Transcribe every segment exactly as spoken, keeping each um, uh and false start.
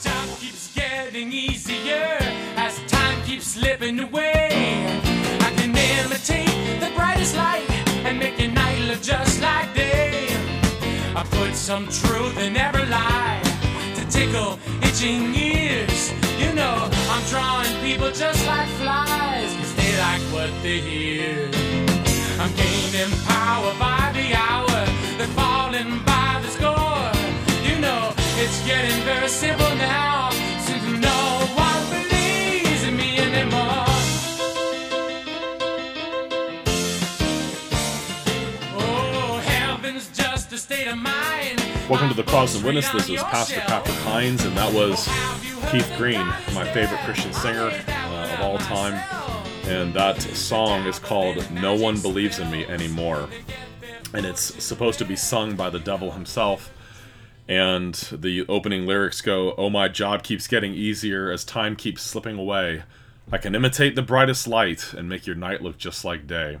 job keeps getting easier as time keeps slipping away. I can imitate the brightest light and make your night look just like day. I put some truth in every lie to tickle itching ears. You know, I'm drawing people just like flies, 'cause they like what they hear. I'm gaining power by the hour, they're falling by the score. You know, it's getting very simple now, since no one believes in me anymore. Oh, heaven's just a state of mind. Welcome to the Protestant Witness. This is Pastor Patrick Hines, and that was Keith Green, my favorite Christian singer uh, of all time. And that song is called No One Believes in Me Anymore. And it's supposed to be sung by the devil himself. And the opening lyrics go, "Oh, my job keeps getting easier as time keeps slipping away. I can imitate the brightest light and make your night look just like day.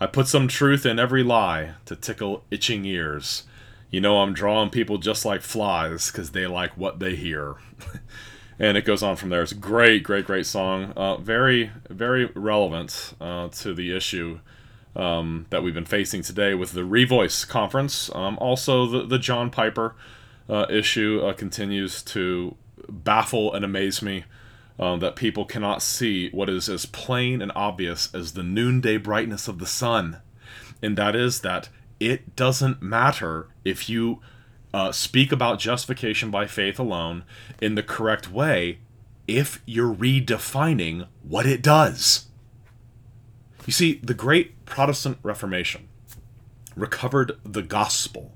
I put some truth in every lie to tickle itching ears. You know, I'm drawing people just like flies, 'cause they like what they hear." And it goes on from there. It's a great, great, great song. Uh, very, very relevant uh, to the issue um, that we've been facing today with the Revoice Conference. Um, also, the, the John Piper uh, issue uh, continues to baffle and amaze me, um, that people cannot see what is as plain and obvious as the noonday brightness of the sun. And that is that it doesn't matter if you... Uh, speak about justification by faith alone in the correct way if you're redefining what it does. You see, the great Protestant Reformation recovered the gospel.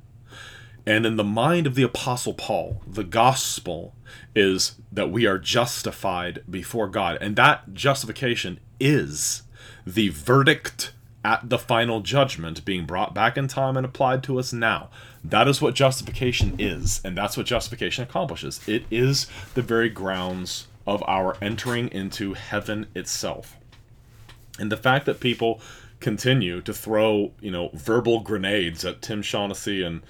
And in the mind of the Apostle Paul, the gospel is that we are justified before God. And that justification is the verdict at the final judgment being brought back in time and applied to us now. That is what justification is, and that's what justification accomplishes. It is the very grounds of our entering into heaven itself. And the fact that people continue to throw, you know, verbal grenades at Tim Shaughnessy and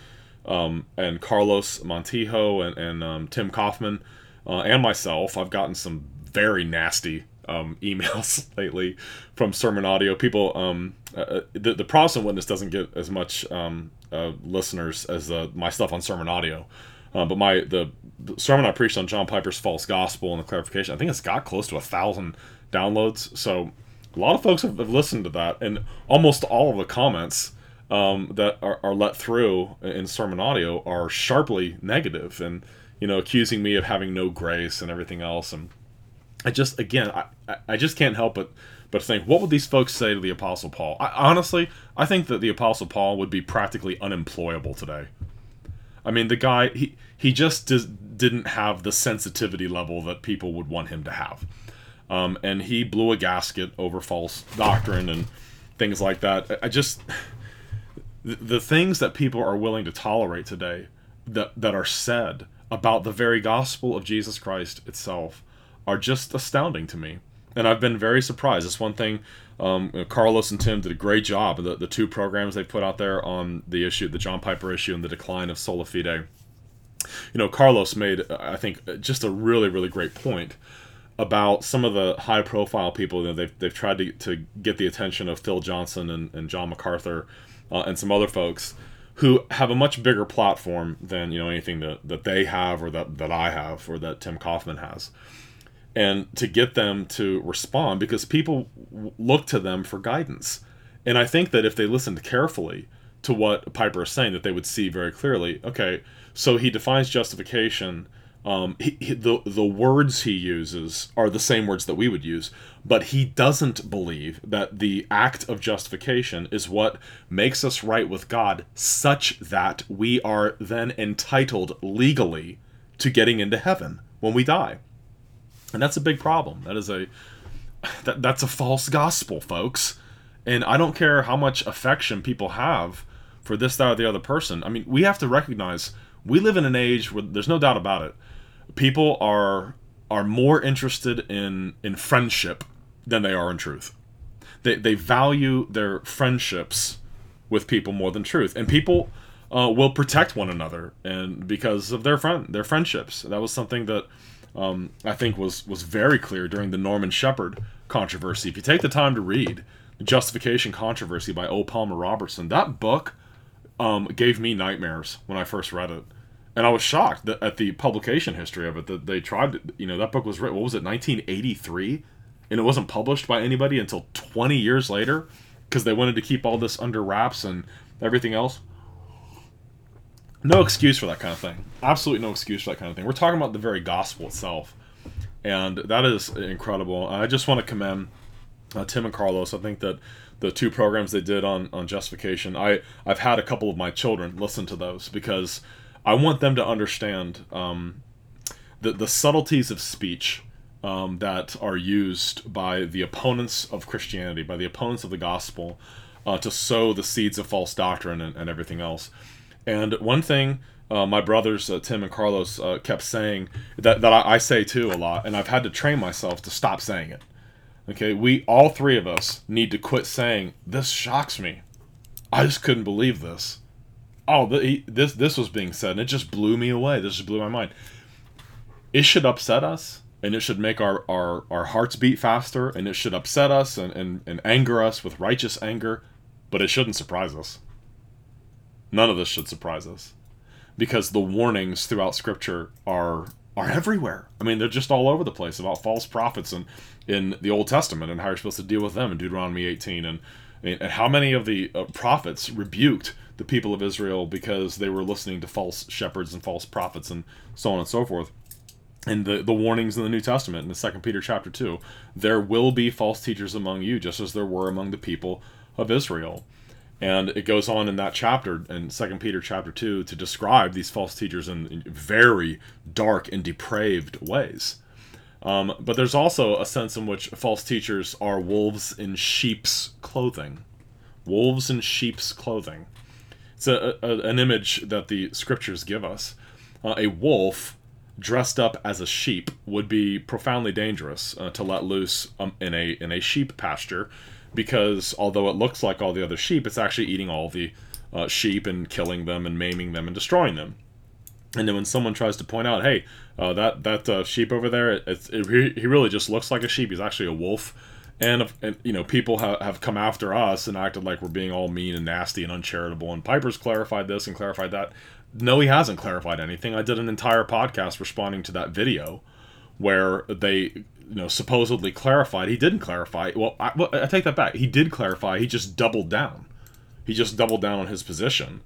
um, and Carlos Montijo and, and um, Tim Kaufman uh, and myself, I've gotten some very nasty Um, emails lately from Sermon Audio. People, um, uh, the, the Protestant Witness doesn't get as much um, uh, listeners as uh, my stuff on Sermon Audio, uh, but my the, the sermon I preached on John Piper's false gospel and the clarification, I think it's got close to a thousand downloads. So a lot of folks have, have listened to that, and almost all of the comments um, that are, are let through in Sermon Audio are sharply negative, and you know, accusing me of having no grace and everything else. And I just, again, I, I just can't help but, but think, what would these folks say to the Apostle Paul? I, honestly, I think that the Apostle Paul would be practically unemployable today. I mean, the guy, he, he just dis- didn't have the sensitivity level that people would want him to have. Um, and he blew a gasket over false doctrine and things like that. I just, the, the things that people are willing to tolerate today that, that are said about the very gospel of Jesus Christ itself are just astounding to me, and I've been very surprised. It's one thing, um, Carlos and Tim did a great job. The, the two programs they put out there on the issue, the John Piper issue and the decline of Sola Fide. You know, Carlos made, I think, just a really, really great point about some of the high-profile people. You know, they've they've tried to, to get the attention of Phil Johnson and, and John MacArthur uh, and some other folks who have a much bigger platform than, you know, anything that, that they have or that, that I have or that Tim Kaufman has. And to get them to respond, because people w- look to them for guidance. And I think that if they listened carefully to what Piper is saying, that they would see very clearly, okay, so he defines justification. Um, he, he, the, the words he uses are the same words that we would use, but he doesn't believe that the act of justification is what makes us right with God, such that we are then entitled legally to getting into heaven when we die. And that's a big problem. That is a that, that's a false gospel, folks. And I don't care how much affection people have for this, that, or the other person. I mean, we have to recognize we live in an age where there's no doubt about it. People are are more interested in, in friendship than they are in truth. They they value their friendships with people more than truth. And people uh, will protect one another, and because of their friend, their friendships. That was something that um, I think was was very clear during the Norman Shepherd controversy. If you take the time to read The Justification Controversy by O. Palmer Robertson, that book um, gave me nightmares when I first read it. And I was shocked that at the publication history of it, that they tried to, you know, that book was written, what was it, nineteen eighty-three? And it wasn't published by anybody until twenty years later, because they wanted to keep all this under wraps and everything else. No excuse for that kind of thing. Absolutely no excuse for that kind of thing. We're talking about the very gospel itself. And that is incredible. I just want to commend uh, Tim and Carlos. I think that the two programs they did on, on justification, I, I've had a couple of my children listen to those, because I want them to understand um, the, the subtleties of speech um, that are used by the opponents of Christianity, by the opponents of the gospel, uh, to sow the seeds of false doctrine and, and everything else. And one thing uh, my brothers, uh, Tim and Carlos, uh, kept saying, that, that I, I say too a lot, and I've had to train myself to stop saying it. Okay, we, all three of us, need to quit saying, "This shocks me. I just couldn't believe this. Oh, the, he, this this was being said, and it just blew me away. This just blew my mind." It should upset us, and it should make our, our, our hearts beat faster, and it should upset us and, and, and anger us with righteous anger, but it shouldn't surprise us. None of this should surprise us, because the warnings throughout Scripture are are everywhere. I mean, they're just all over the place about false prophets and in the Old Testament and how you're supposed to deal with them in Deuteronomy eighteen, and, and how many of the uh, prophets rebuked the people of Israel because they were listening to false shepherds and false prophets and so on and so forth. And the, the warnings in the New Testament in the Second Peter chapter two, there will be false teachers among you, just as there were among the people of Israel. And it goes on in that chapter, in Second Peter chapter two, to describe these false teachers in, in very dark and depraved ways. Um, but there's also a sense in which false teachers are wolves in sheep's clothing. Wolves in sheep's clothing. It's a, a, an image that the Scriptures give us. Uh, a wolf dressed up as a sheep would be profoundly dangerous uh, to let loose um, in a in a sheep pasture, because although it looks like all the other sheep, it's actually eating all the uh, sheep and killing them and maiming them and destroying them. And then when someone tries to point out, hey, uh, that that uh, sheep over there, it, it, it, he really just looks like a sheep. He's actually a wolf. And, and, you know, people ha- have come after us and acted like we're being all mean and nasty and uncharitable. And Piper's clarified this and clarified that. No, he hasn't clarified anything. I did an entire podcast responding to that video where they, you know, supposedly clarified. He didn't clarify. Well, I, well, I take that back. He did clarify. He just doubled down. He just doubled down on his position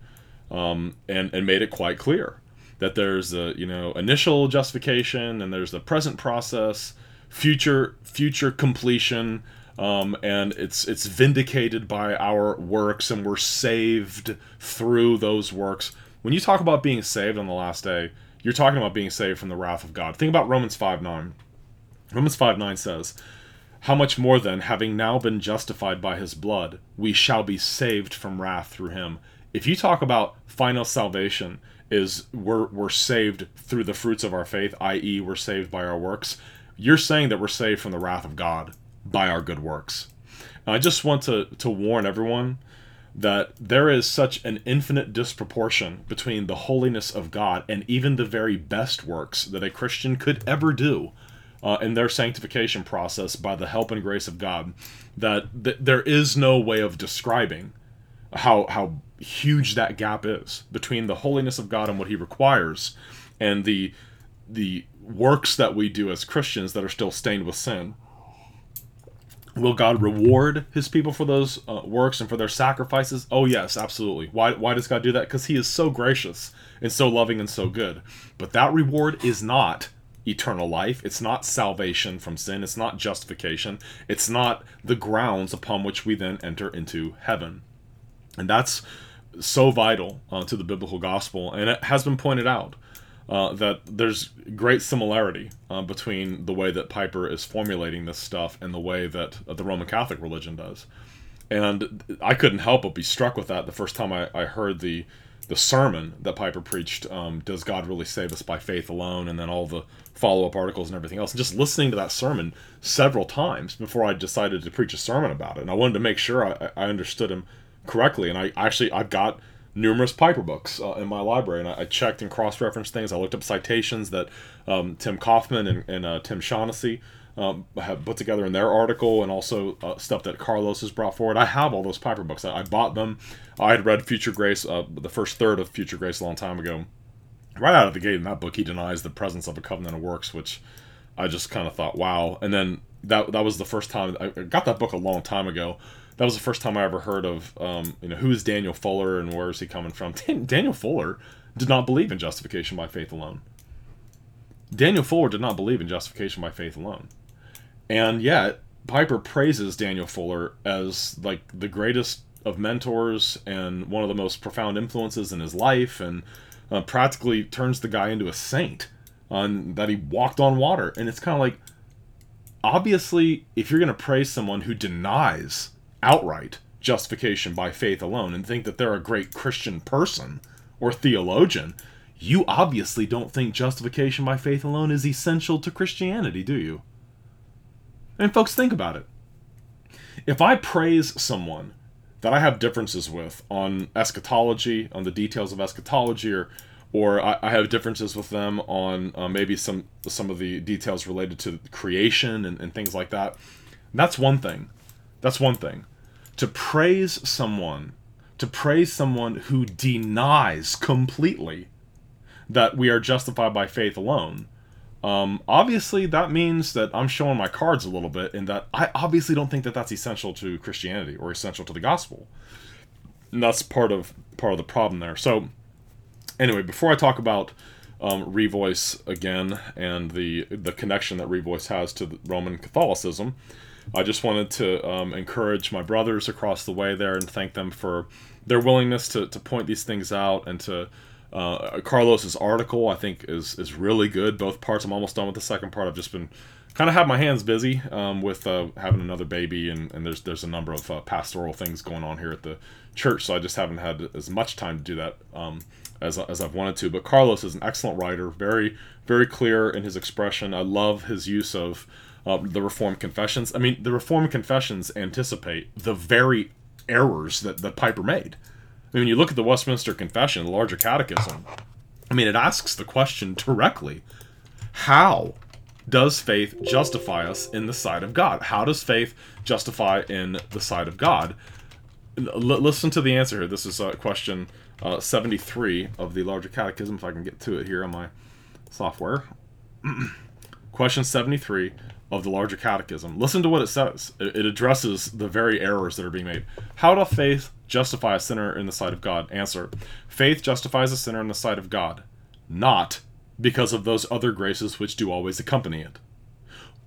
um, and, and made it quite clear that there's a, you know, initial justification, and there's the present process, future future completion, um, and it's it's vindicated by our works, and we're saved through those works. When you talk about being saved on the last day, you're talking about being saved from the wrath of God. Think about Romans five nine. Romans five nine says, "How much more then, having now been justified by his blood, we shall be saved from wrath through him." If you talk about final salvation is we're we're saved through the fruits of our faith, that is we're saved by our works, you're saying that we're saved from the wrath of God by our good works. And I just want to, to warn everyone that there is such an infinite disproportion between the holiness of God and even the very best works that a Christian could ever do uh, in their sanctification process by the help and grace of God, that th- there is no way of describing how how huge that gap is between the holiness of God and what he requires, and the the works that we do as Christians that are still stained with sin. Will God reward his people for those uh, works and for their sacrifices? Oh yes, absolutely. Why why does God do that? Because he is so gracious and so loving and so good. But that reward is not eternal life. It's not salvation from sin. It's not justification. It's not the grounds upon which we then enter into heaven. And that's so vital uh, to the biblical gospel. And it has been pointed out Uh, that there's great similarity uh, between the way that Piper is formulating this stuff and the way that uh, the Roman Catholic religion does. And I couldn't help but be struck with that the first time I, I heard the the sermon that Piper preached, um, Does God Really Save Us by Faith Alone? And then all the follow-up articles and everything else. And just listening to that sermon several times before I decided to preach a sermon about it. And I wanted to make sure I, I understood him correctly. And I actually, I've got numerous Piper books uh, in my library, and I, I checked and cross-referenced things. I looked up citations that um, Tim Kaufman and, and uh, Tim Shaughnessy um, have put together in their article, and also uh, stuff that Carlos has brought forward. I have all those Piper books. I, I bought them. I had read Future Grace, uh, the first third of Future Grace, a long time ago. Right out of the gate in that book, he denies the presence of a covenant of works, which I just kind of thought, wow. And then that that was the first time I got that book a long time ago. That was the first time I ever heard of, um, you know, who is Daniel Fuller and where is he coming from? Dan- Daniel Fuller did not believe in justification by faith alone. Daniel Fuller did not believe in justification by faith alone. And yet, Piper praises Daniel Fuller as, like, the greatest of mentors and one of the most profound influences in his life, and uh, practically turns the guy into a saint on that he walked on water. And it's kind of like, obviously, if you're going to praise someone who denies outright justification by faith alone and think that they're a great Christian person or theologian, you obviously don't think justification by faith alone is essential to Christianity, do you? And folks, think about it. If I praise someone that I have differences with on eschatology, on the details of eschatology, or or I, I have differences with them on uh, maybe some some of the details related to creation and, and things like that, that's one thing. That's one thing. To praise someone, to praise someone who denies completely that we are justified by faith alone, um, obviously that means that I'm showing my cards a little bit, and that I obviously don't think that that's essential to Christianity or essential to the gospel. And that's part of part of the problem there. So, anyway, before I talk about um, Revoice again and the the connection that Revoice has to Roman Catholicism, I just wanted to um, encourage my brothers across the way there and thank them for their willingness to, to point these things out, and to uh, Carlos's article, I think, is is really good. Both parts. I'm almost done with the second part. I've just been kind of had my hands busy um, with uh, having another baby, and, and there's there's a number of uh, pastoral things going on here at the church, so I just haven't had as much time to do that um, as as I've wanted to. But Carlos is an excellent writer, very very clear in his expression. I love his use of Uh, the Reformed Confessions. I mean, the Reformed Confessions anticipate the very errors that, that Piper made. I mean, when you look at the Westminster Confession, the Larger Catechism, I mean, it asks the question directly, how does faith justify us in the sight of God? How does faith justify in the sight of God? L- listen to the answer here. This is uh, question uh, seventy-three of the Larger Catechism, if I can get to it here on my software. Question seventy-three of the Larger Catechism. Listen to what it says. It addresses the very errors that are being made. How does faith justify a sinner in the sight of God? Answer: faith justifies a sinner in the sight of God, not because of those other graces which do always accompany it,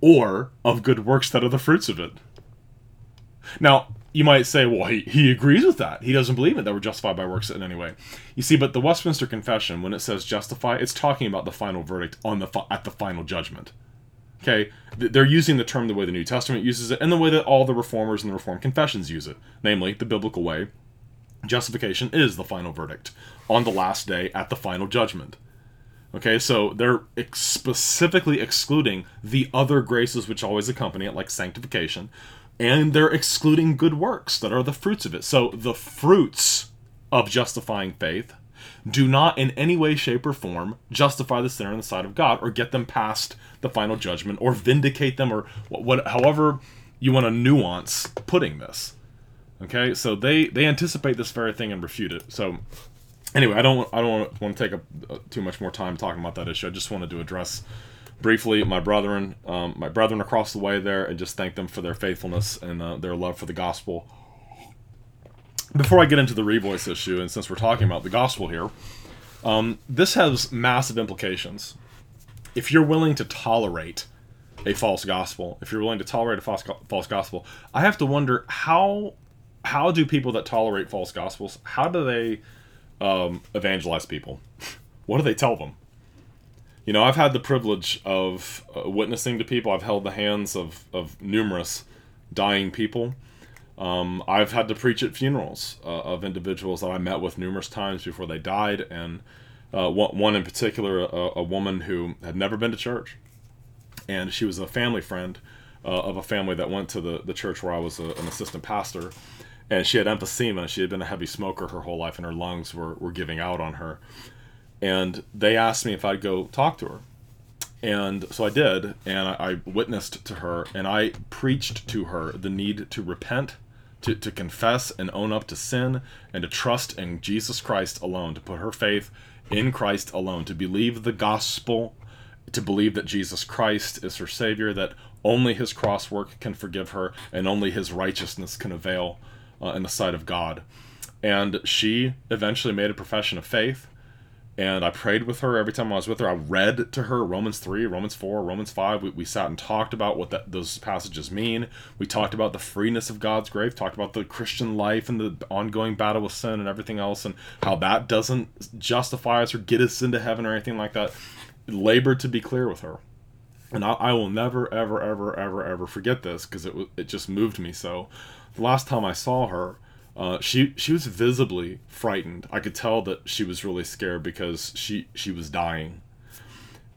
or of good works that are the fruits of it. Now, you might say, well, he, he agrees with that. He doesn't believe it, that we're justified by works in any way. You see, but the Westminster Confession, when it says justify, it's talking about the final verdict on the at the final judgment. Okay, they're using the term the way the New Testament uses it, and the way that all the Reformers and the Reformed Confessions use it, namely the biblical way. Justification is the final verdict on the last day at the final judgment. Okay, so they're ex- specifically excluding the other graces which always accompany it, like sanctification, and they're excluding good works that are the fruits of it. So the fruits of justifying faith do not in any way, shape, or form justify the sinner in the sight of God, or get them past the final judgment, or vindicate them, or what, what, however you want to nuance putting this. Okay, so they, they anticipate this very thing and refute it. So anyway, I don't I don't want to take up too much more time talking about that issue. I just wanted to address briefly my brethren, um, my brethren across the way there, and just thank them for their faithfulness and uh, their love for the gospel. Before I get into the Revoice issue, and since we're talking about the gospel here, um, this has massive implications. If you're willing to tolerate a false gospel, if you're willing to tolerate a false, false gospel, I have to wonder how how do people that tolerate false gospels, how do they um, evangelize people? What do they tell them? You know, I've had the privilege of uh, witnessing to people. I've held the hands of, of numerous dying people. Um, I've had to preach at funerals uh, of individuals that I met with numerous times before they died, and uh, one, one in particular, a, a woman who had never been to church, and she was a family friend uh, of a family that went to the, the church where I was a, an assistant pastor, and she had emphysema. She had been a heavy smoker her whole life, and her lungs were, were giving out on her. And they asked me if I'd go talk to her. And so I did, and I, I witnessed to her, and I preached to her the need to repent, to, to confess and own up to sin, and to trust in Jesus Christ alone, to put her faith in Christ alone, to believe the gospel, to believe that Jesus Christ is her Savior, that only his cross work can forgive her, and only his righteousness can avail uh, in the sight of God. And she eventually made a profession of faith. And I prayed with her every time I was with her. I read to her Romans three, Romans four, Romans five. We, we sat and talked about what that, those passages mean. We talked about the freeness of God's grace, talked about the Christian life and the ongoing battle with sin and everything else, and how that doesn't justify us or get us into heaven or anything like that. Labored to be clear with her. And I, I will never, ever, ever, ever, ever forget this, because it, it just moved me so. The last time I saw her, Uh, she she was visibly frightened. I could tell that she was really scared, because she, she was dying.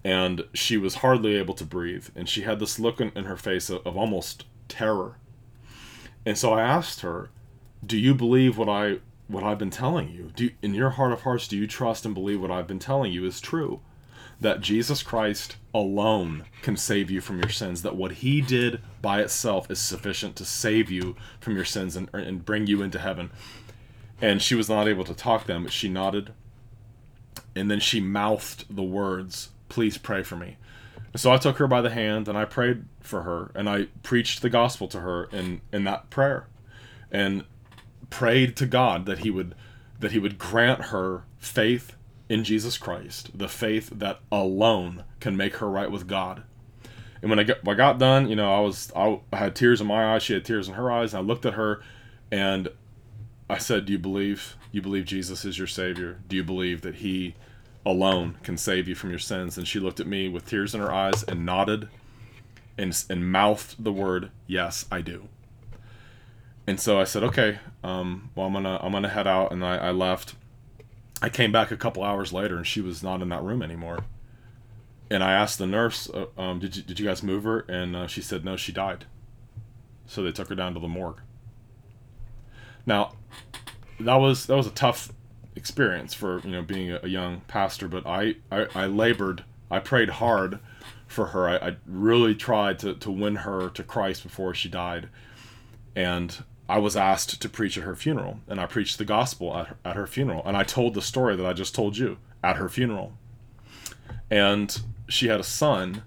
And she was hardly able to breathe. And she had this look in, in her face of, of almost terror. And so I asked her, do you believe what, I, what I've been telling you? Do you, in your heart of hearts, do you trust and believe what I've been telling you is true? That Jesus Christ alone can save you from your sins, that what he did by itself is sufficient to save you from your sins and, and bring you into heaven. And she was not able to talk then, but she nodded. And then she mouthed the words, "Please pray for me." And so I took her by the hand and I prayed for her, and I preached the gospel to her in, in that prayer, and prayed to God that he would, that he would grant her faith in Jesus Christ, the faith that alone can make her right with God. And when I got, when I got done, you know, I was I had tears in my eyes, she had tears in her eyes, and I looked at her and I said, "Do you believe you believe Jesus is your Savior? Do you believe that he alone can save you from your sins?" And she looked at me with tears in her eyes and nodded and and mouthed the word, "Yes, I do." And so I said, "Okay, um, well I'm gonna I'm gonna head out," and I, I left. I came back a couple hours later, and she was not in that room anymore. And I asked the nurse, uh, um, did you, did you guys move her? And uh, she said, no, she died. So they took her down to the morgue. Now, that was that was a tough experience for, you know, being a, a young pastor, but I, I, I labored, I prayed hard for her. I, I really tried to, to win her to Christ before she died. And I was asked to preach at her funeral, and I preached the gospel at her, at her funeral, and I told the story that I just told you at her funeral. And she had a son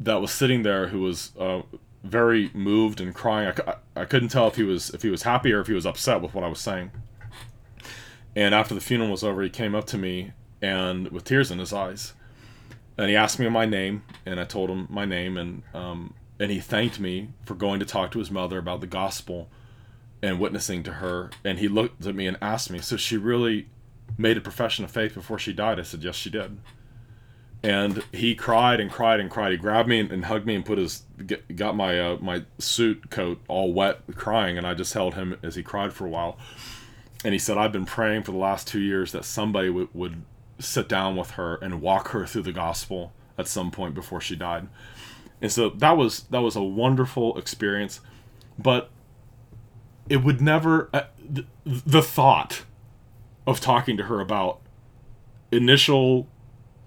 that was sitting there who was uh, very moved and crying. I, I, I couldn't tell if he was if he was happy or if he was upset with what I was saying. And after the funeral was over, he came up to me and with tears in his eyes, and he asked me my name, and I told him my name, and um, and he thanked me for going to talk to his mother about the gospel and witnessing to her. And he looked at me and asked me, so she really made a profession of faith before she died? I said, yes, she did. And he cried and cried and cried. He grabbed me and, and hugged me and put his, get, got my uh, my suit coat all wet crying, and I just held him as he cried for a while. And he said, I've been praying for the last two years that somebody w- would sit down with her and walk her through the gospel at some point before she died. And so that was that was a wonderful experience, but it would never, uh, th- the thought of talking to her about initial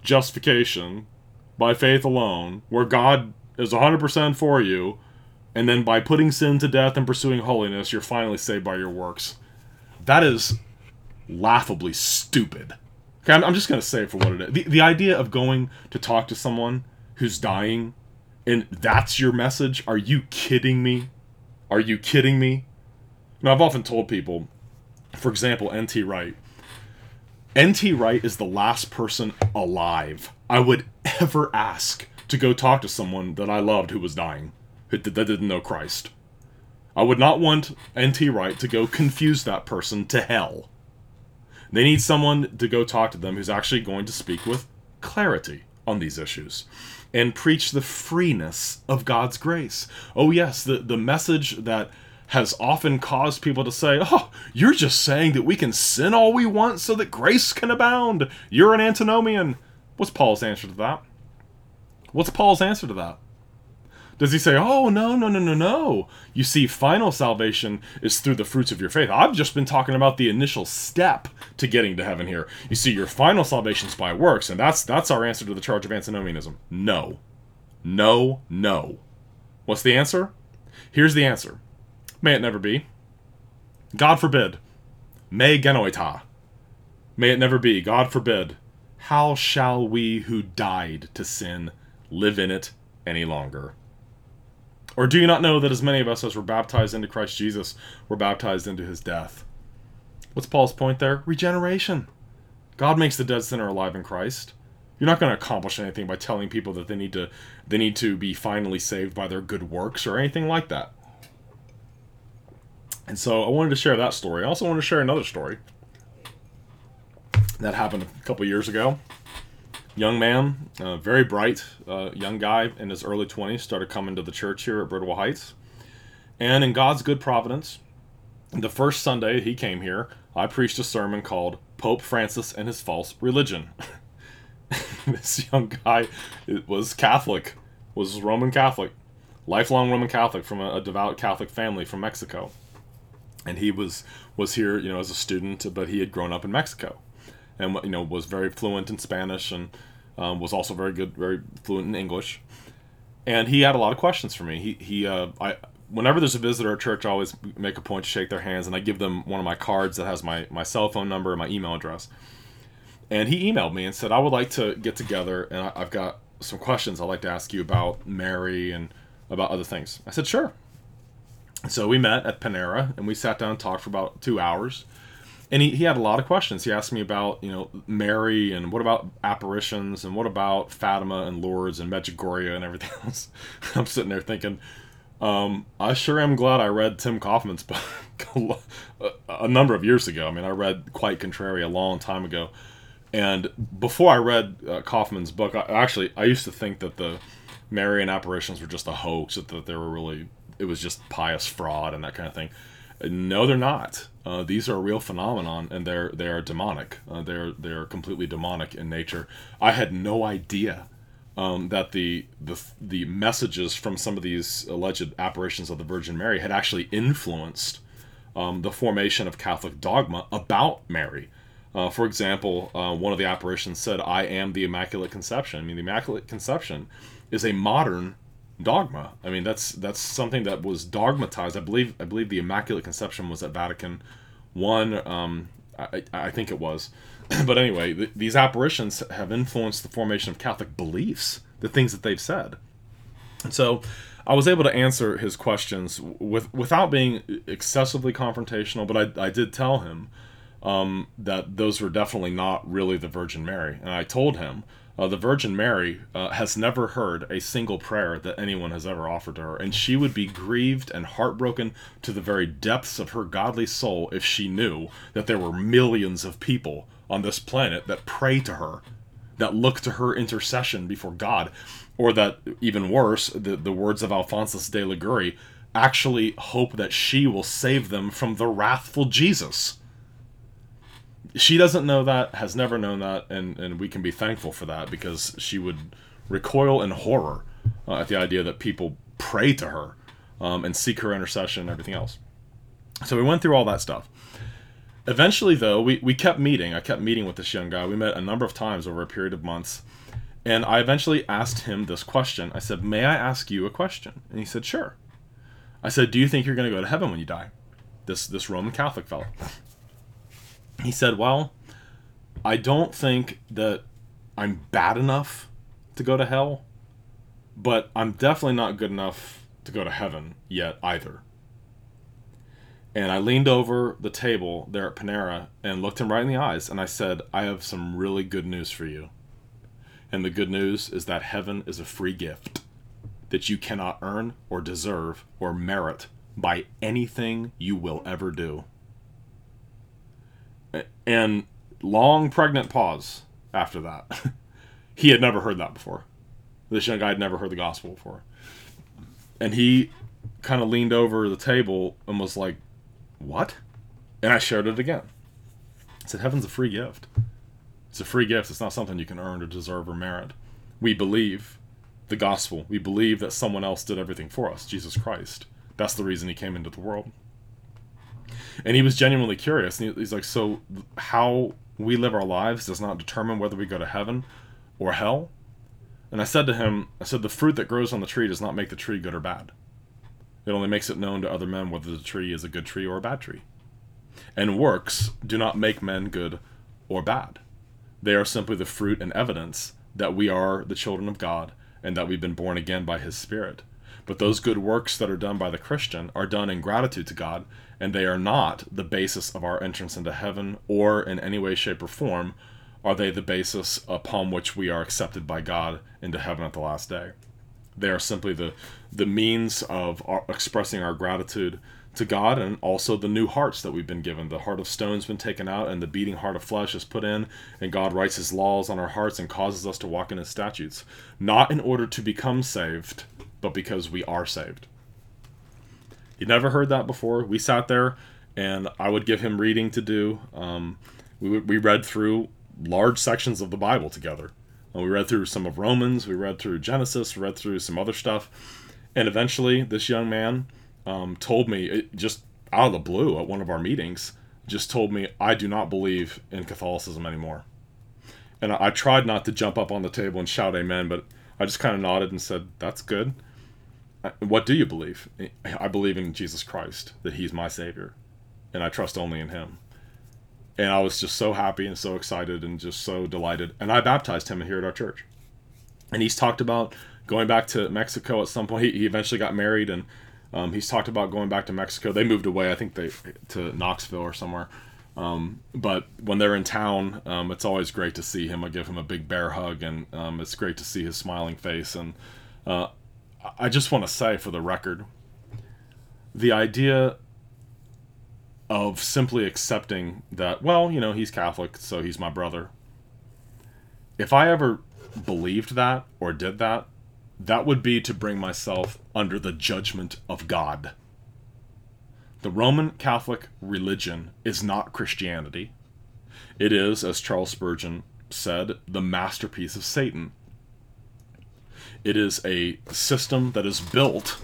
justification by faith alone, where God is one hundred percent for you, and then by putting sin to death and pursuing holiness, you're finally saved by your works. That is laughably stupid. Okay, I'm, I'm just going to say it for what it is. The, the idea of going to talk to someone who's dying, and that's your message? Are you kidding me? Are you kidding me? Now, I've often told people, for example, N T Wright. N T Wright is the last person alive I would ever ask to go talk to someone that I loved who was dying, who that didn't know Christ. I would not want N T Wright to go confuse that person to hell. They need someone to go talk to them who's actually going to speak with clarity on these issues and preach the freeness of God's grace. Oh yes, the, the message that has often caused people to say, oh, you're just saying that we can sin all we want so that grace can abound. You're an antinomian. What's Paul's answer to that? What's Paul's answer to that? Does he say, oh, no, no, no, no, no. You see, final salvation is through the fruits of your faith. I've just been talking about the initial step to getting to heaven here. You see, your final salvation is by works, and that's that's our answer to the charge of antinomianism. No. No, no. What's the answer? Here's the answer. May it never be. God forbid. Me genoita. May it never be. God forbid. How shall we who died to sin live in it any longer? Or do you not know that as many of us as were baptized into Christ Jesus were baptized into his death? What's Paul's point there? Regeneration. God makes the dead sinner alive in Christ. You're not going to accomplish anything by telling people that they need to they need to be finally saved by their good works or anything like that. And so I wanted to share that story. I also wanted to share another story that happened a couple years ago. Young man, uh, very bright uh, young guy in his early twenties, started coming to the church here at Bridwell Heights. And in God's good providence, the first Sunday he came here, I preached a sermon called Pope Francis and His False Religion. This young guy was Catholic, was Roman Catholic, lifelong Roman Catholic from a, a devout Catholic family from Mexico. And he was, was here, you know, as a student, but he had grown up in Mexico. And, you know, was very fluent in Spanish and um, was also very good, very fluent in English. And he had a lot of questions for me. He, he, uh, I, whenever there's a visitor at church, I always make a point to shake their hands, and I give them one of my cards that has my, my cell phone number and my email address. And he emailed me and said, I would like to get together, and I, I've got some questions I'd like to ask you about Mary and about other things. I said, sure. So we met at Panera, and we sat down and talked for about two hours. And he, he had a lot of questions. He asked me about, you know, Mary, and what about apparitions, and what about Fatima and Lourdes and Medjugorje and everything else. I'm sitting there thinking, um, I sure am glad I read Tim Kaufman's book a, a number of years ago. I mean, I read Quite Contrary a long time ago. And before I read uh, Kaufman's book, I, actually, I used to think that the Marian apparitions were just a hoax, that, that they were really, it was just pious fraud and that kind of thing. No, they're not. Uh, these are a real phenomenon, and they're they are demonic. Uh, they're they're completely demonic in nature. I had no idea um, that the the the messages from some of these alleged apparitions of the Virgin Mary had actually influenced um, the formation of Catholic dogma about Mary. Uh, for example, uh, one of the apparitions said, "I am the Immaculate Conception." I mean, the Immaculate Conception is a modern dogma. I mean, that's that's something that was dogmatized. I believe I believe the Immaculate Conception was at Vatican One. Um, I, I think it was. But anyway, th- these apparitions have influenced the formation of Catholic beliefs, the things that they've said. And so I was able to answer his questions with, without being excessively confrontational, but I, I did tell him um, that those were definitely not really the Virgin Mary. And I told him, Uh, the Virgin Mary uh, has never heard a single prayer that anyone has ever offered to her, and she would be grieved and heartbroken to the very depths of her godly soul if she knew that there were millions of people on this planet that pray to her, that look to her intercession before God, or that, even worse, the, the words of Alphonsus de Liguri, actually hope that she will save them from the wrathful Jesus. She doesn't know that, has never known that, and, and we can be thankful for that, because she would recoil in horror uh, at the idea that people pray to her um, and seek her intercession and everything else. So we went through all that stuff. Eventually, though, we, we kept meeting. I kept meeting with this young guy. We met a number of times over a period of months, and I eventually asked him this question. I said, may I ask you a question? And he said, sure. I said, do you think you're going to go to heaven when you die? This, this Roman Catholic fellow. He said, well, I don't think that I'm bad enough to go to hell, but I'm definitely not good enough to go to heaven yet either. And I leaned over the table there at Panera and looked him right in the eyes, and I said, I have some really good news for you. And the good news is that heaven is a free gift that you cannot earn or deserve or merit by anything you will ever do. And long pregnant pause after that. He had never heard that before. This young guy had never heard the gospel before. And he kind of leaned over the table and was like, what? And I shared it again. I said, heaven's a free gift. It's a free gift. It's not something you can earn or deserve or merit. We believe the gospel. We believe that someone else did everything for us, Jesus Christ. That's the reason he came into the world. And he was genuinely curious. And he's like, so how we live our lives does not determine whether we go to heaven or hell? And I said to him, I said, the fruit that grows on the tree does not make the tree good or bad. It only makes it known to other men whether the tree is a good tree or a bad tree. And works do not make men good or bad. They are simply the fruit and evidence that we are the children of God and that we've been born again by his Spirit. But those good works that are done by the Christian are done in gratitude to God, and they are not the basis of our entrance into heaven, or in any way, shape, or form are they the basis upon which we are accepted by God into heaven at the last day. They are simply the, the means of our expressing our gratitude to God, and also the new hearts that we've been given. The heart of stone's been taken out, and the beating heart of flesh is put in, and God writes his laws on our hearts and causes us to walk in his statutes, not in order to become saved, but because we are saved. You'd never heard that before. We sat there, and I would give him reading to do. Um, we we read through large sections of the Bible together. And we read through some of Romans, we read through Genesis, we read through some other stuff. And eventually, this young man um, told me, it just out of the blue at one of our meetings, just told me, I do not believe in Catholicism anymore. And I, I tried not to jump up on the table and shout amen, but I just kind of nodded and said, that's good. What do you believe? I believe in Jesus Christ, that he's my Savior, and I trust only in him. And I was just so happy and so excited and just so delighted. And I baptized him here at our church. And he's talked about going back to Mexico at some point. He, he eventually got married, and um, he's talked about going back to Mexico. They moved away, I think, they to Knoxville or somewhere. Um, but when they're in town, um, it's always great to see him. I give him a big bear hug, and um, it's great to see his smiling face. And uh, I just want to say, for the record, the idea of simply accepting that, well, you know, he's Catholic, so he's my brother. If I ever believed that or did that, that would be to bring myself under the judgment of God. The Roman Catholic religion is not Christianity. It is, as Charles Spurgeon said, the masterpiece of Satan. It is a system that is built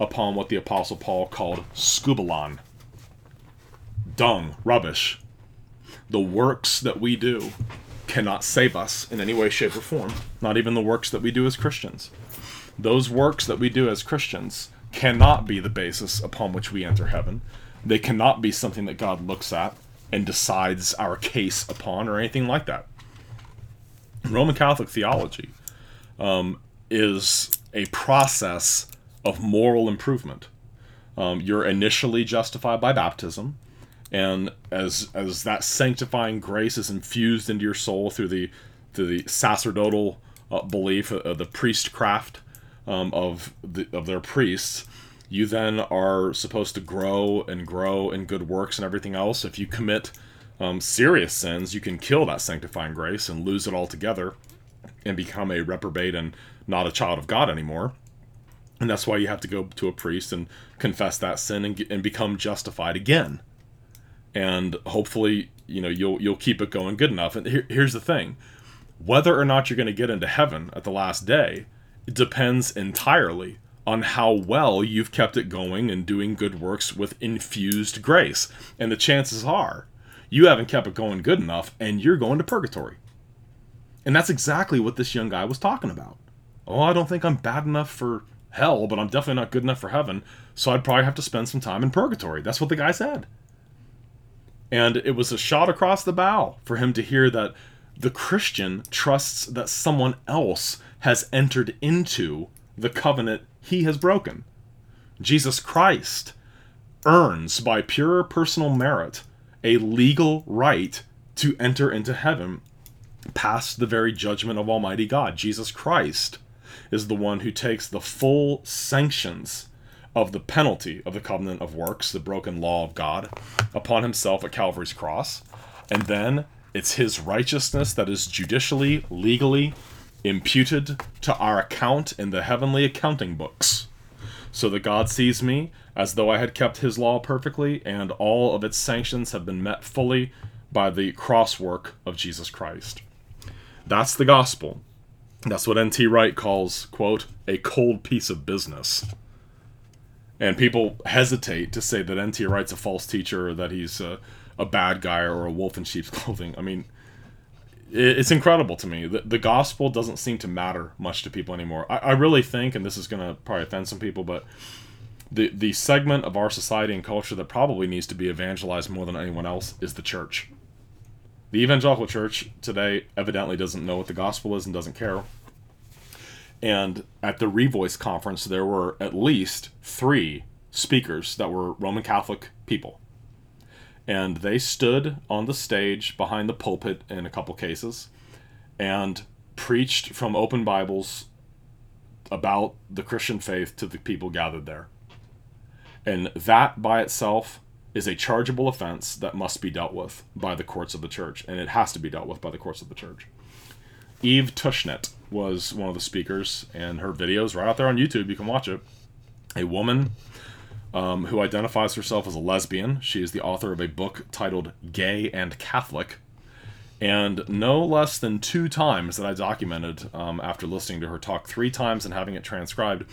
upon what the Apostle Paul called scubalon. Dung, rubbish. The works that we do cannot save us in any way, shape, or form. Not even the works that we do as Christians. Those works that we do as Christians cannot be the basis upon which we enter heaven. They cannot be something that God looks at and decides our case upon or anything like that. Roman Catholic theology um, is a process of moral improvement. Um, you're initially justified by baptism. And as as that sanctifying grace is infused into your soul through the through the sacerdotal uh, belief, uh, the priestcraft um, of the, of their priests, you then are supposed to grow and grow in good works and everything else. If you commit um, serious sins, you can kill that sanctifying grace and lose it altogether, and become a reprobate and not a child of God anymore. And that's why you have to go to a priest and confess that sin and and become justified again. And hopefully, you know, you'll you'll keep it going good enough. And here, here's the thing. Whether or not you're going to get into heaven at the last day, it depends entirely on how well you've kept it going and doing good works with infused grace. And the chances are you haven't kept it going good enough, and you're going to purgatory. And that's exactly what this young guy was talking about. Oh, I don't think I'm bad enough for hell, but I'm definitely not good enough for heaven, so I'd probably have to spend some time in purgatory. That's what the guy said. And it was a shot across the bow for him to hear that the Christian trusts that someone else has entered into the covenant he has broken. Jesus Christ earns by pure personal merit a legal right to enter into heaven past the very judgment of Almighty God. Jesus Christ is the one who takes the full sanctions of the penalty of the covenant of works, the broken law of God, upon himself at Calvary's cross. And then it's his righteousness that is judicially, legally imputed to our account in the heavenly accounting books. So that God sees me as though I had kept his law perfectly, and all of its sanctions have been met fully by the cross work of Jesus Christ. That's the gospel. That's what N T Wright calls, quote, a cold piece of business. And people hesitate to say that N T Wright's a false teacher or that he's a, a bad guy or a wolf in sheep's clothing. I mean, it, it's incredible to me. The, the gospel doesn't seem to matter much to people anymore. I, I really think, and this is going to probably offend some people, but the, the segment of our society and culture that probably needs to be evangelized more than anyone else is the church. The evangelical church today evidently doesn't know what the gospel is and doesn't care. And at the Revoice Conference, there were at least three speakers that were Roman Catholic people. And they stood on the stage behind the pulpit in a couple cases and preached from open Bibles about the Christian faith to the people gathered there. And that by itself is a chargeable offense that must be dealt with by the courts of the church. And it has to be dealt with by the courts of the church. Eve Tushnet was one of the speakers, and her video's right out there on YouTube. You can watch it. A woman um, who identifies herself as a lesbian. She is the author of a book titled Gay and Catholic. And no less than two times that I documented um, after listening to her talk three times and having it transcribed,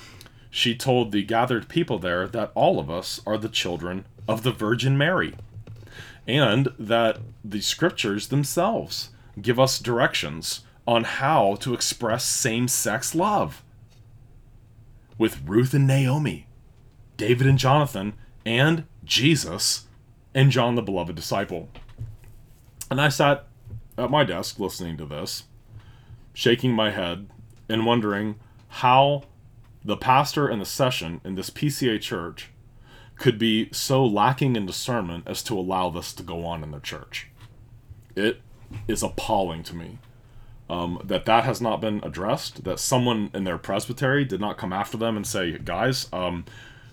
she told the gathered people there that all of us are the children of the Virgin Mary, and that the scriptures themselves give us directions on how to express same-sex love with Ruth and Naomi, David and Jonathan, and Jesus, and John the Beloved Disciple. And I sat at my desk listening to this, shaking my head and wondering how the pastor and the session in this P C A church could be so lacking in discernment as to allow this to go on in their church. It is appalling to me um, that that has not been addressed, that someone in their presbytery did not come after them and say, guys, um,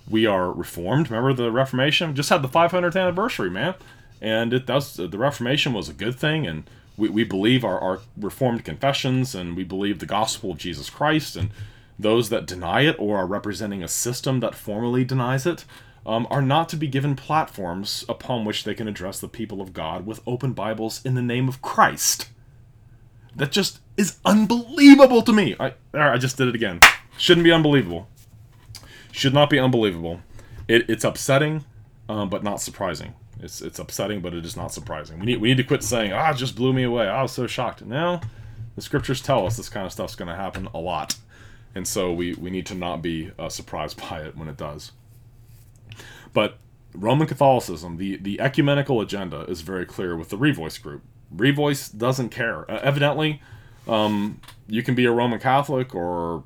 we are Reformed. Remember the Reformation? Just had the five hundredth anniversary, man. And it does, the Reformation was a good thing, and we, we believe our, our Reformed confessions, and we believe the gospel of Jesus Christ, and those that deny it or are representing a system that formally denies it Um, are not to be given platforms upon which they can address the people of God with open Bibles in the name of Christ. That just is unbelievable to me. I, I just did it again. Shouldn't be unbelievable. Should not be unbelievable. It, it's upsetting, um, but not surprising. It's it's upsetting, but it is not surprising. We need we need to quit saying, ah, it just blew me away. I was so shocked. No, the scriptures tell us this kind of stuff's going to happen a lot. And so we, we need to not be uh, surprised by it when it does. But Roman Catholicism, the, the ecumenical agenda is very clear with the Revoice group. Revoice doesn't care. Uh, evidently, um, you can be a Roman Catholic or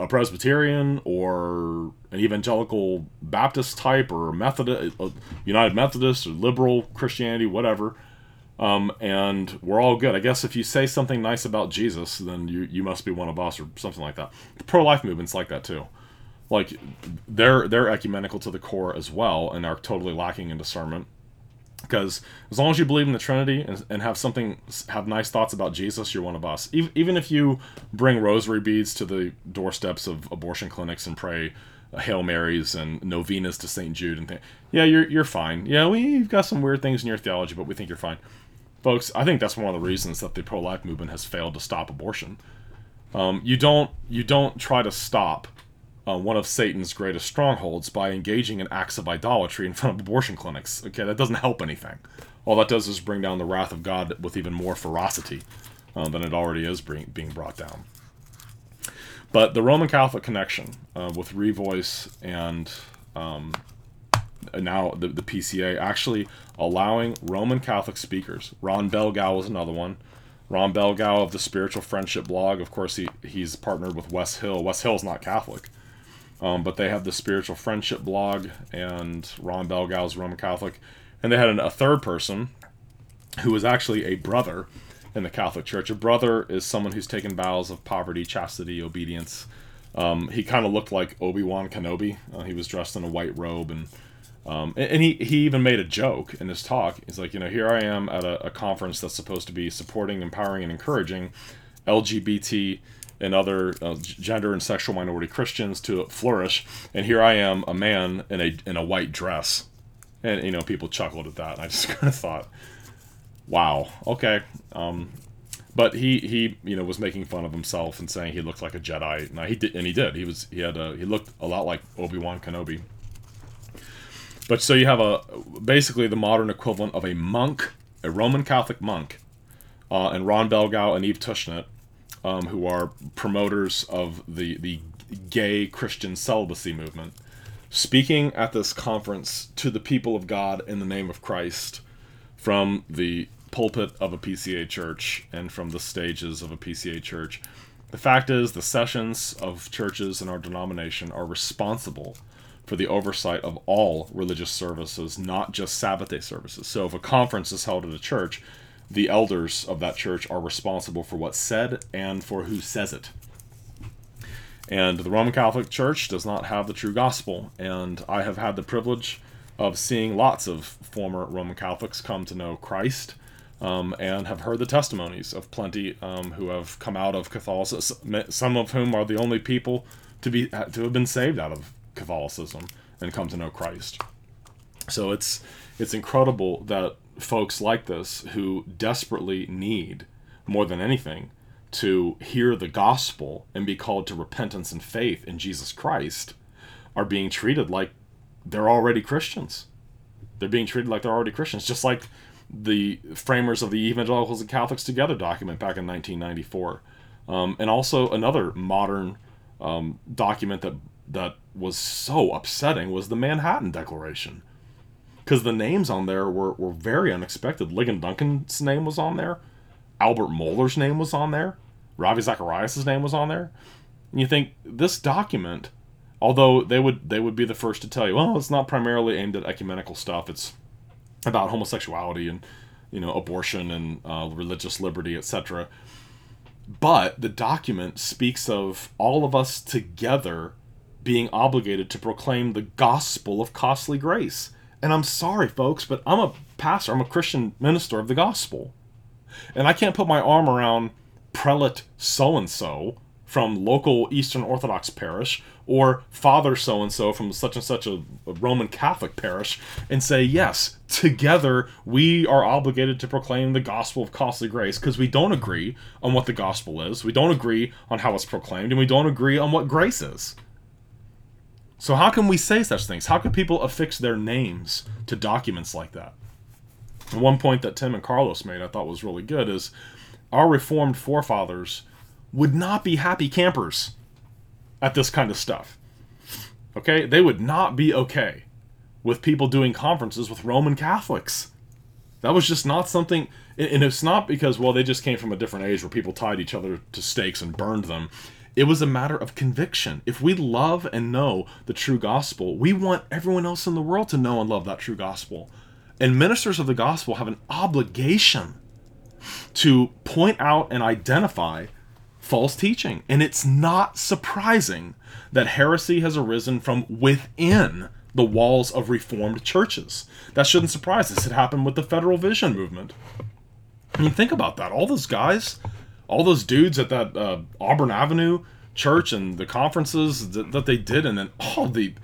a Presbyterian or an evangelical Baptist type or Methodist, uh, United Methodist or liberal Christianity, whatever. Um, and we're all good. I guess if you say something nice about Jesus, then you, you must be one of us or something like that. The pro-life movement's like that too. Like, they're they're ecumenical to the core as well, and are totally lacking in discernment. Because as long as you believe in the Trinity and, and have something, have nice thoughts about Jesus, you're one of us. Even, even if you bring rosary beads to the doorsteps of abortion clinics and pray Hail Marys and novenas to Saint Jude and things, yeah, you're you're fine. Yeah, we've got some weird things in your theology, but we think you're fine, folks. I think that's one of the reasons that the pro-life movement has failed to stop abortion. Um, you don't you don't try to stop Uh, one of Satan's greatest strongholds by engaging in acts of idolatry in front of abortion clinics. Okay, that doesn't help anything. All that does is bring down the wrath of God with even more ferocity uh, than it already is bring, being brought down. But the Roman Catholic connection uh, with Revoice and um, now the, the P C A actually allowing Roman Catholic speakers. Ron Belgau was another one. Ron Belgau of the Spiritual Friendship blog. Of course, he he's partnered with Wes Hill. Wes Hill's not Catholic. Um, but they have the Spiritual Friendship blog, and Ron Belgau's Roman Catholic. And they had an, a third person who was actually a brother in the Catholic Church. A brother is someone who's taken vows of poverty, chastity, obedience. Um, he kind of looked like Obi-Wan Kenobi. Uh, he was dressed in a white robe, and um, and, and he, he even made a joke in his talk. He's like, you know, here I am at a, a conference that's supposed to be supporting, empowering, and encouraging L G B T and other uh, gender and sexual minority Christians to flourish, and here I am, a man in a in a white dress. And, you know, people chuckled at that, and I just kind of thought, wow, okay. Um, But he, he you know was making fun of himself and saying he looked like a Jedi. Now he did, and he did. He was he had a, he looked a lot like Obi-Wan Kenobi. But so you have a basically the modern equivalent of a monk, a Roman Catholic monk, uh, and Ron Belgau and Eve Tushnet, um, who are promoters of the the gay Christian celibacy movement, speaking at this conference to the people of God in the name of Christ, from the pulpit of a P C A church and from the stages of a P C A church. The fact is, the sessions of churches in our denomination are responsible for the oversight of all religious services, not just Sabbath day services. So if a conference is held at a church, the elders of that church are responsible for what's said and for who says it. And the Roman Catholic Church does not have the true gospel, and I have had the privilege of seeing lots of former Roman Catholics come to know Christ, um, and have heard the testimonies of plenty um, who have come out of Catholicism, some of whom are the only people to be to have been saved out of Catholicism and come to know Christ. So it's it's incredible that folks like this, who desperately need more than anything to hear the gospel and be called to repentance and faith in Jesus Christ, are being treated like they're already Christians. They're being treated like they're already Christians, just like the framers of the Evangelicals and Catholics Together document back in nineteen ninety-four. Um, and also another modern um, document that that was so upsetting was the Manhattan Declaration, because the names on there were, were very unexpected. Ligon Duncan's name was on there. Albert Mohler's name was on there. Ravi Zacharias' name was on there. And you think, this document, although they would they would be the first to tell you, well, it's not primarily aimed at ecumenical stuff. It's about homosexuality and, you know, abortion and uh, religious liberty, et cetera. But the document speaks of all of us together being obligated to proclaim the gospel of costly grace. And I'm sorry, folks, but I'm a pastor. I'm a Christian minister of the gospel. And I can't put my arm around prelate so-and-so from local Eastern Orthodox parish or father so-and-so from such and such a Roman Catholic parish and say, yes, together we are obligated to proclaim the gospel of costly grace, because we don't agree on what the gospel is, we don't agree on how it's proclaimed, and we don't agree on what grace is. So how can we say such things? How can people affix their names to documents like that? And one point that Tim and Carlos made I thought was really good is our Reformed forefathers would not be happy campers at this kind of stuff. Okay? They would not be okay with people doing conferences with Roman Catholics. That was just not something... And it's not because, well, they just came from a different age where people tied each other to stakes and burned them. It was a matter of conviction. If we love and know the true gospel, we want everyone else in the world to know and love that true gospel. And ministers of the gospel have an obligation to point out and identify false teaching. And it's not surprising that heresy has arisen from within the walls of Reformed churches. That shouldn't surprise us. It happened with the Federal Vision movement. I mean, think about that. All those guys, all those dudes at that uh, Auburn Avenue church and the conferences that, that they did, and then all the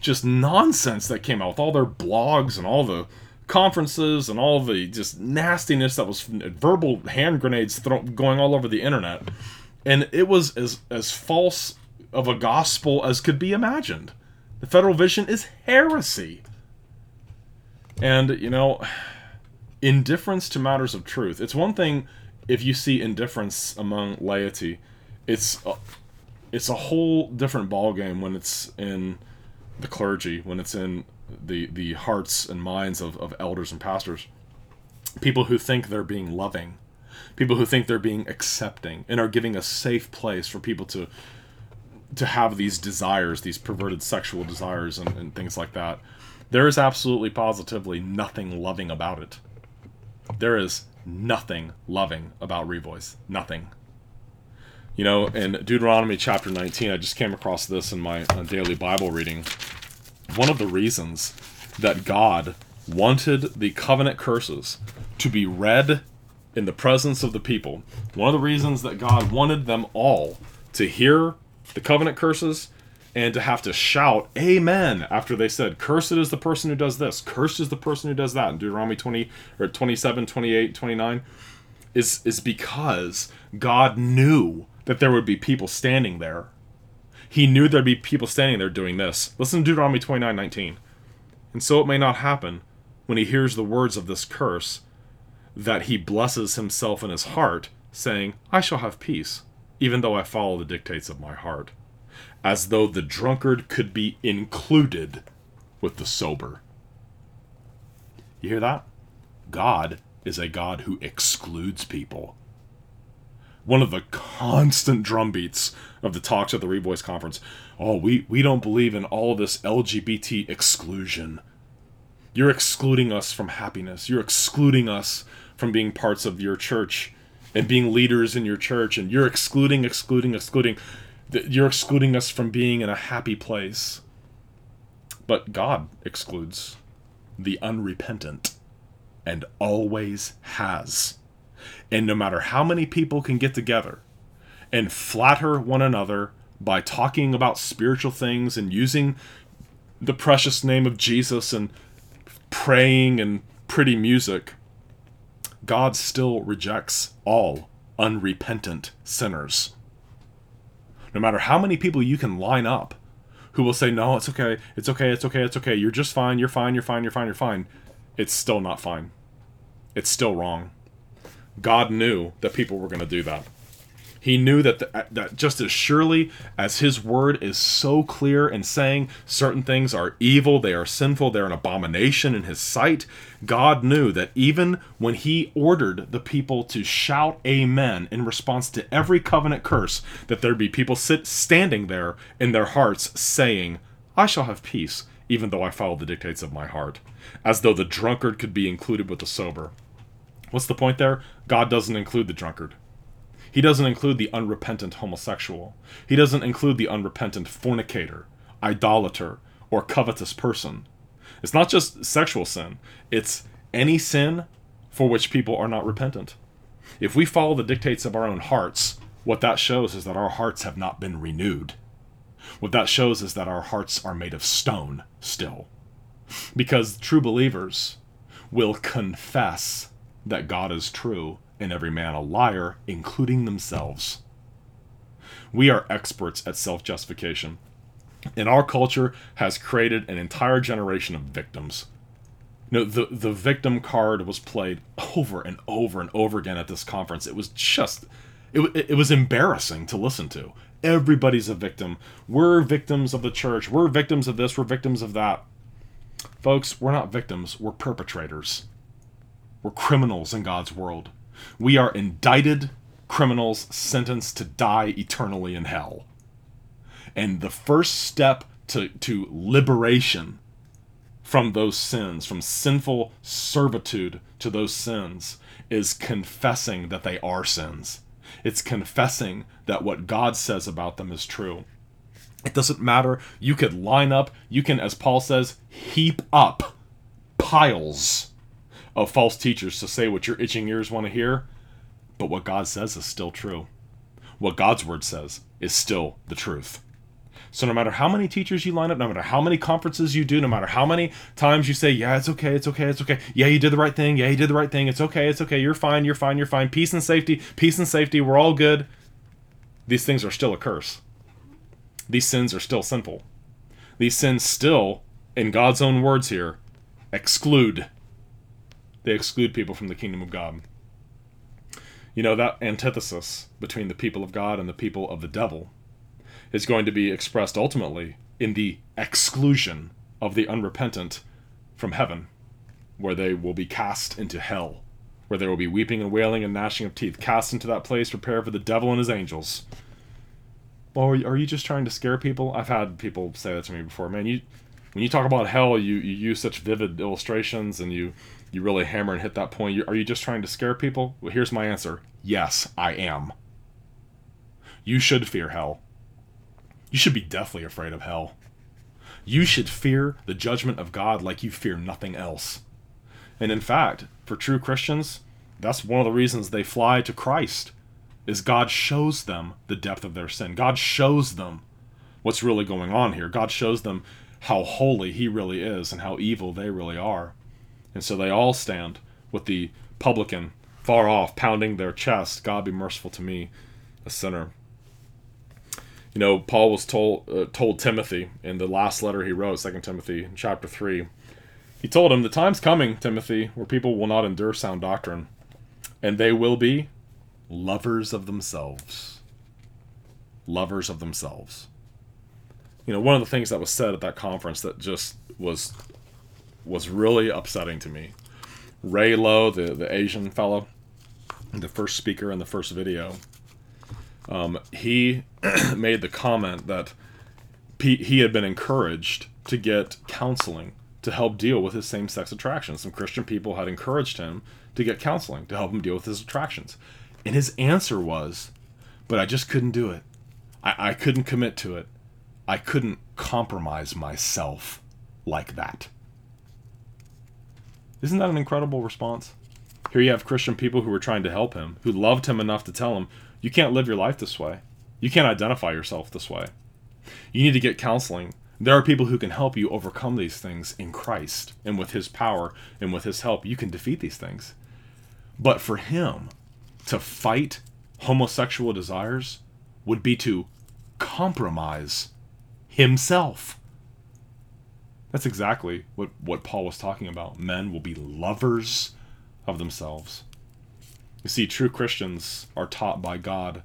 just nonsense that came out with all their blogs and all the conferences and all the just nastiness that was verbal hand grenades throw, going all over the internet. And it was as as false of a gospel as could be imagined. The Federal Vision is heresy. And, you know, indifference to matters of truth. It's one thing if you see indifference among laity. It's a, it's a whole different ballgame when it's in the clergy, when it's in the the hearts and minds of, of elders and pastors. People who think they're being loving, people who think they're being accepting, and are giving a safe place for people to to have these desires, these perverted sexual desires and, and things like that. There is absolutely positively nothing loving about it. There is nothing loving about Revoice. Nothing. You know, in Deuteronomy chapter nineteen, I just came across this in my daily Bible reading. One of the reasons that God wanted the covenant curses to be read in the presence of the people, one of the reasons that God wanted them all to hear the covenant curses and to have to shout amen after they said, cursed is the person who does this, cursed is the person who does that, in Deuteronomy twenty, or twenty-seven, twenty-eight, twenty-nine, is is because God knew that there would be people standing there. He knew there'd be people standing there doing this. Listen to Deuteronomy twenty-nine nineteen. And so it may not happen, when he hears the words of this curse, that he blesses himself in his heart, saying, I shall have peace, even though I follow the dictates of my heart. As though the drunkard could be included with the sober. You hear that? God is a God who excludes people. One of the constant drumbeats of the talks at the Revoice Conference, oh, we, we don't believe in all this L G B T exclusion. You're excluding us from happiness. You're excluding us from being parts of your church and being leaders in your church. And you're excluding, excluding, excluding. You're excluding us from being in a happy place. But God excludes the unrepentant and always has. And no matter how many people can get together and flatter one another by talking about spiritual things and using the precious name of Jesus and praying and pretty music, God still rejects all unrepentant sinners. No matter how many people you can line up who will say, no, it's okay, it's okay, it's okay, it's okay, you're just fine, you're fine, you're fine, you're fine, you're fine, it's still not fine. It's still wrong. God knew that people were going to do that. He knew that the, that just as surely as his word is so clear in saying certain things are evil, they are sinful, they're an abomination in his sight, God knew that even when he ordered the people to shout amen in response to every covenant curse, that there'd be people sit standing there in their hearts saying, I shall have peace, even though I follow the dictates of my heart, as though the drunkard could be included with the sober. What's the point there? God doesn't include the drunkard. He doesn't include the unrepentant homosexual. He doesn't include the unrepentant fornicator, idolater, or covetous person. It's not just sexual sin. It's any sin for which people are not repentant. If we follow the dictates of our own hearts, what that shows is that our hearts have not been renewed. What that shows is that our hearts are made of stone still. Because true believers will confess that God is true, and every man a liar, including themselves. We are experts at self-justification, and our culture has created an entire generation of victims. You know, the, the victim card was played over and over and over again at this conference. It was just, it, it was embarrassing to listen to. Everybody's a victim. We're victims of the church. We're victims of this. We're victims of that. Folks, we're not victims. We're perpetrators. We're criminals in God's world. We are indicted criminals sentenced to die eternally in hell. And the first step to, to liberation from those sins, from sinful servitude to those sins, is confessing that they are sins. It's confessing that what God says about them is true. It doesn't matter. You could line up, you can, as Paul says, heap up piles of false teachers to say what your itching ears want to hear, but what God says is still true. What God's word says is still the truth. So no matter how many teachers you line up, no matter how many conferences you do, no matter how many times you say, yeah, it's okay, it's okay, it's okay, yeah, you did the right thing, yeah, you did the right thing, it's okay, it's okay, you're fine, you're fine, you're fine, peace and safety, peace and safety, we're all good. These things are still a curse. These sins are still sinful. These sins still, in God's own words here, exclude. They exclude people from the kingdom of God. You know, that antithesis between the people of God and the people of the devil is going to be expressed ultimately in the exclusion of the unrepentant from heaven, where they will be cast into hell, where there will be weeping and wailing and gnashing of teeth. Cast into that place, prepare for the devil and his angels. Well, are you just trying to scare people? I've had people say that to me before. Man, you... when you talk about hell, you, you use such vivid illustrations and you, you really hammer and hit that point. You, are you just trying to scare people? Well, here's my answer. Yes, I am. You should fear hell. You should be deathly afraid of hell. You should fear the judgment of God like you fear nothing else. And in fact, for true Christians, that's one of the reasons they fly to Christ, is God shows them the depth of their sin. God shows them what's really going on here. God shows them how holy he really is and how evil they really are. And so they all stand with the publican far off, pounding their chest, "God be merciful to me, a sinner." You know, Paul was told uh, told Timothy in the last letter he wrote, Second Timothy, chapter three. He told him, "The time's coming, Timothy, where people will not endure sound doctrine, and they will be lovers of themselves." Lovers of themselves. You know, one of the things that was said at that conference that just was was really upsetting to me. Ray Lowe, the, the Asian fellow, the first speaker in the first video, um, he made the comment that P- he had been encouraged to get counseling to help deal with his same-sex attractions. Some Christian people had encouraged him to get counseling to help him deal with his attractions. And his answer was, "But I just couldn't do it. I, I couldn't commit to it. I couldn't compromise myself like that." Isn't that an incredible response? Here you have Christian people who were trying to help him, who loved him enough to tell him, "You can't live your life this way. You can't identify yourself this way. You need to get counseling. There are people who can help you overcome these things in Christ, and with his power and with his help, you can defeat these things." But for him to fight homosexual desires would be to compromise himself. That's exactly what, what Paul was talking about. Men will be lovers of themselves. You see, true Christians are taught by God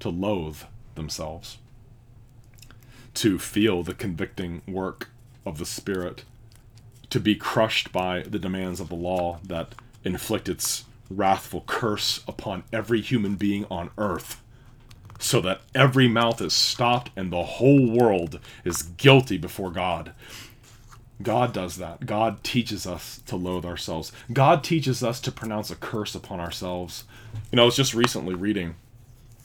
to loathe themselves, to feel the convicting work of the Spirit, to be crushed by the demands of the law that inflict its wrathful curse upon every human being on earth, so that every mouth is stopped and the whole world is guilty before God. God does that. God teaches us to loathe ourselves. God teaches us to pronounce a curse upon ourselves. You know, I was just recently reading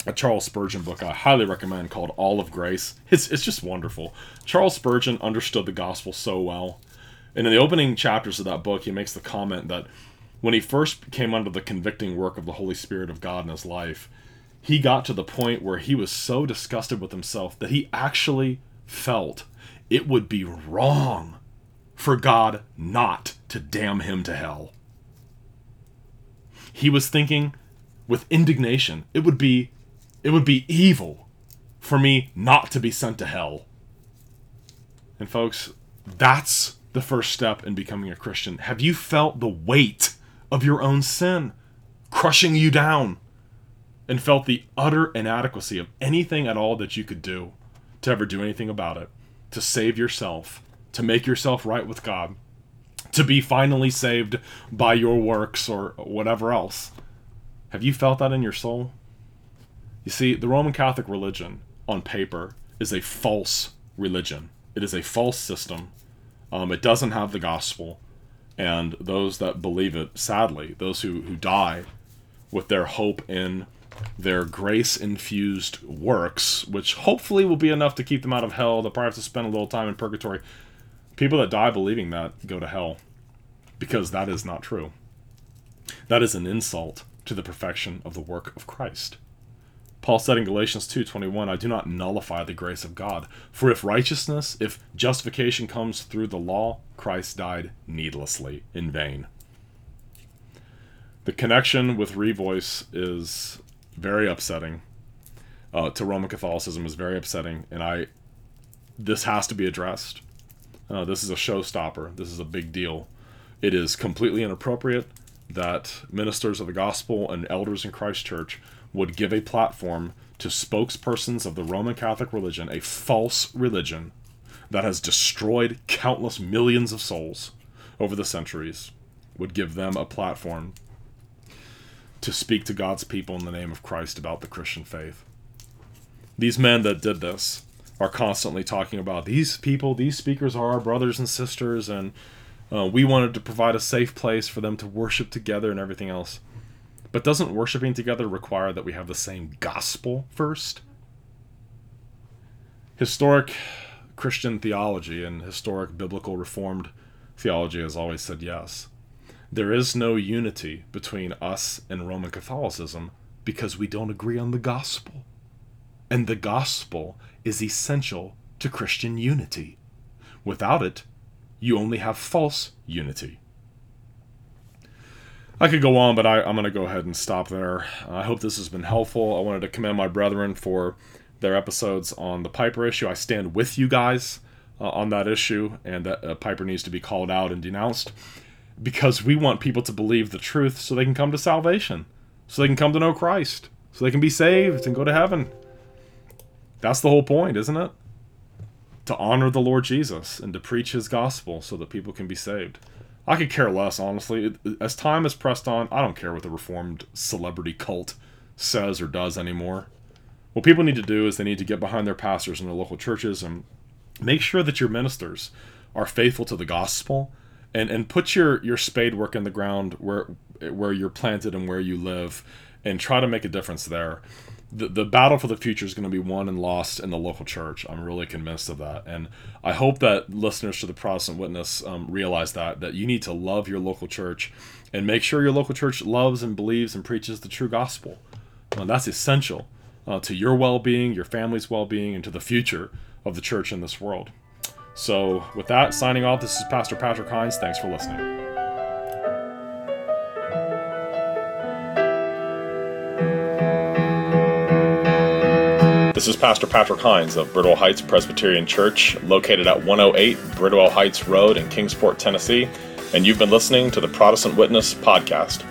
a Charles Spurgeon book I highly recommend called All of Grace. It's it's just wonderful. Charles Spurgeon understood the gospel so well. And in the opening chapters of that book, he makes the comment that when he first came under the convicting work of the Holy Spirit of God in his life, he got to the point where he was so disgusted with himself that he actually felt it would be wrong for God not to damn him to hell. He was thinking with indignation, it would be it would be evil for me not to be sent to hell. And folks, that's the first step in becoming a Christian. Have you felt the weight of your own sin crushing you down and felt the utter inadequacy of anything at all that you could do to ever do anything about it, to save yourself, to make yourself right with God, to be finally saved by your works or whatever else? Have you felt that in your soul? You see, the Roman Catholic religion, on paper, is a false religion. It is a false system. Um, it doesn't have the gospel, and those that believe it, sadly, those who, who die with their hope in their grace-infused works, which hopefully will be enough to keep them out of hell, they'll probably have to spend a little time in purgatory. People that die believing that go to hell, because that is not true. That is an insult to the perfection of the work of Christ. Paul said in Galatians two twenty-one, "I do not nullify the grace of God, for if righteousness, if justification comes through the law, Christ died needlessly, in vain." The connection with Revoice is very upsetting. Uh, to Roman Catholicism is very upsetting, and I, this has to be addressed. Uh, this is a showstopper. This is a big deal. It is completely inappropriate that ministers of the gospel and elders in Christ Church would give a platform to spokespersons of the Roman Catholic religion, a false religion that has destroyed countless millions of souls over the centuries, would give them a platform to speak to God's people in the name of Christ about the Christian faith. These men that did this are constantly talking about these people, these speakers are our brothers and sisters, and uh, we wanted to provide a safe place for them to worship together and everything else. But doesn't worshiping together require that we have the same gospel first? Historic Christian theology and historic biblical Reformed theology has always said yes. There is no unity between us and Roman Catholicism because we don't agree on the gospel. And the gospel is essential to Christian unity. Without it, you only have false unity. I could go on, but I, I'm going to go ahead and stop there. I hope this has been helpful. I wanted to commend my brethren for their episodes on the Piper issue. I stand with you guys uh, on that issue, and that uh, Piper needs to be called out and denounced, because we want people to believe the truth so they can come to salvation, so they can come to know Christ, so they can be saved and go to heaven. That's the whole point, isn't it? To honor the Lord Jesus and to preach his gospel so that people can be saved. I could care less, honestly. As time has pressed on, I don't care what the Reformed celebrity cult says or does anymore. What people need to do is they need to get behind their pastors in their local churches and make sure that your ministers are faithful to the gospel, and, and put your, your spade work in the ground where where you're planted and where you live, and try to make a difference there. The, the battle for the future is going to be won and lost in the local church. I'm really convinced of that. And I hope that listeners to the Protestant Witness um, realize that, that you need to love your local church and make sure your local church loves and believes and preaches the true gospel. Uh, that's essential uh, to your well-being, your family's well-being, and to the future of the church in this world. So with that, signing off, this is Pastor Patrick Hines. Thanks for listening. This is Pastor Patrick Hines of Bridwell Heights Presbyterian Church, located at one oh eight Bridwell Heights Road in Kingsport, Tennessee, and you've been listening to the Protestant Witness podcast.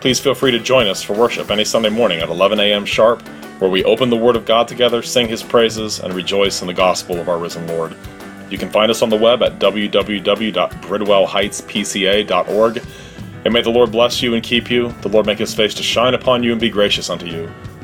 Please feel free to join us for worship any Sunday morning at eleven a.m. sharp, where we open the Word of God together, sing His praises, and rejoice in the gospel of our risen Lord. You can find us on the web at w w w dot bridwell heights p c a dot org. And may the Lord bless you and keep you. The Lord make His face to shine upon you and be gracious unto you.